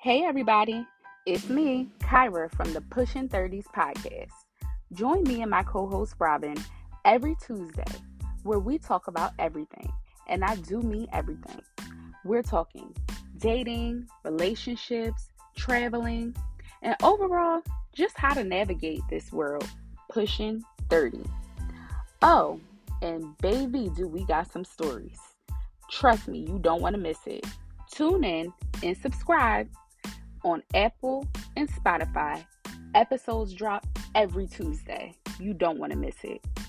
Hey everybody, it's me, Kyra from the Pushin' 30s podcast. Join me and my co-host Robin every Tuesday where we talk about everything, and I do mean everything. We're talking dating, relationships, traveling, and overall, just how to navigate this world, Pushin' 30. Oh, and baby, do we got some stories. Trust me, you don't want to miss it. Tune in and subscribe. On Apple and Spotify, episodes drop every Tuesday. You don't want to miss it.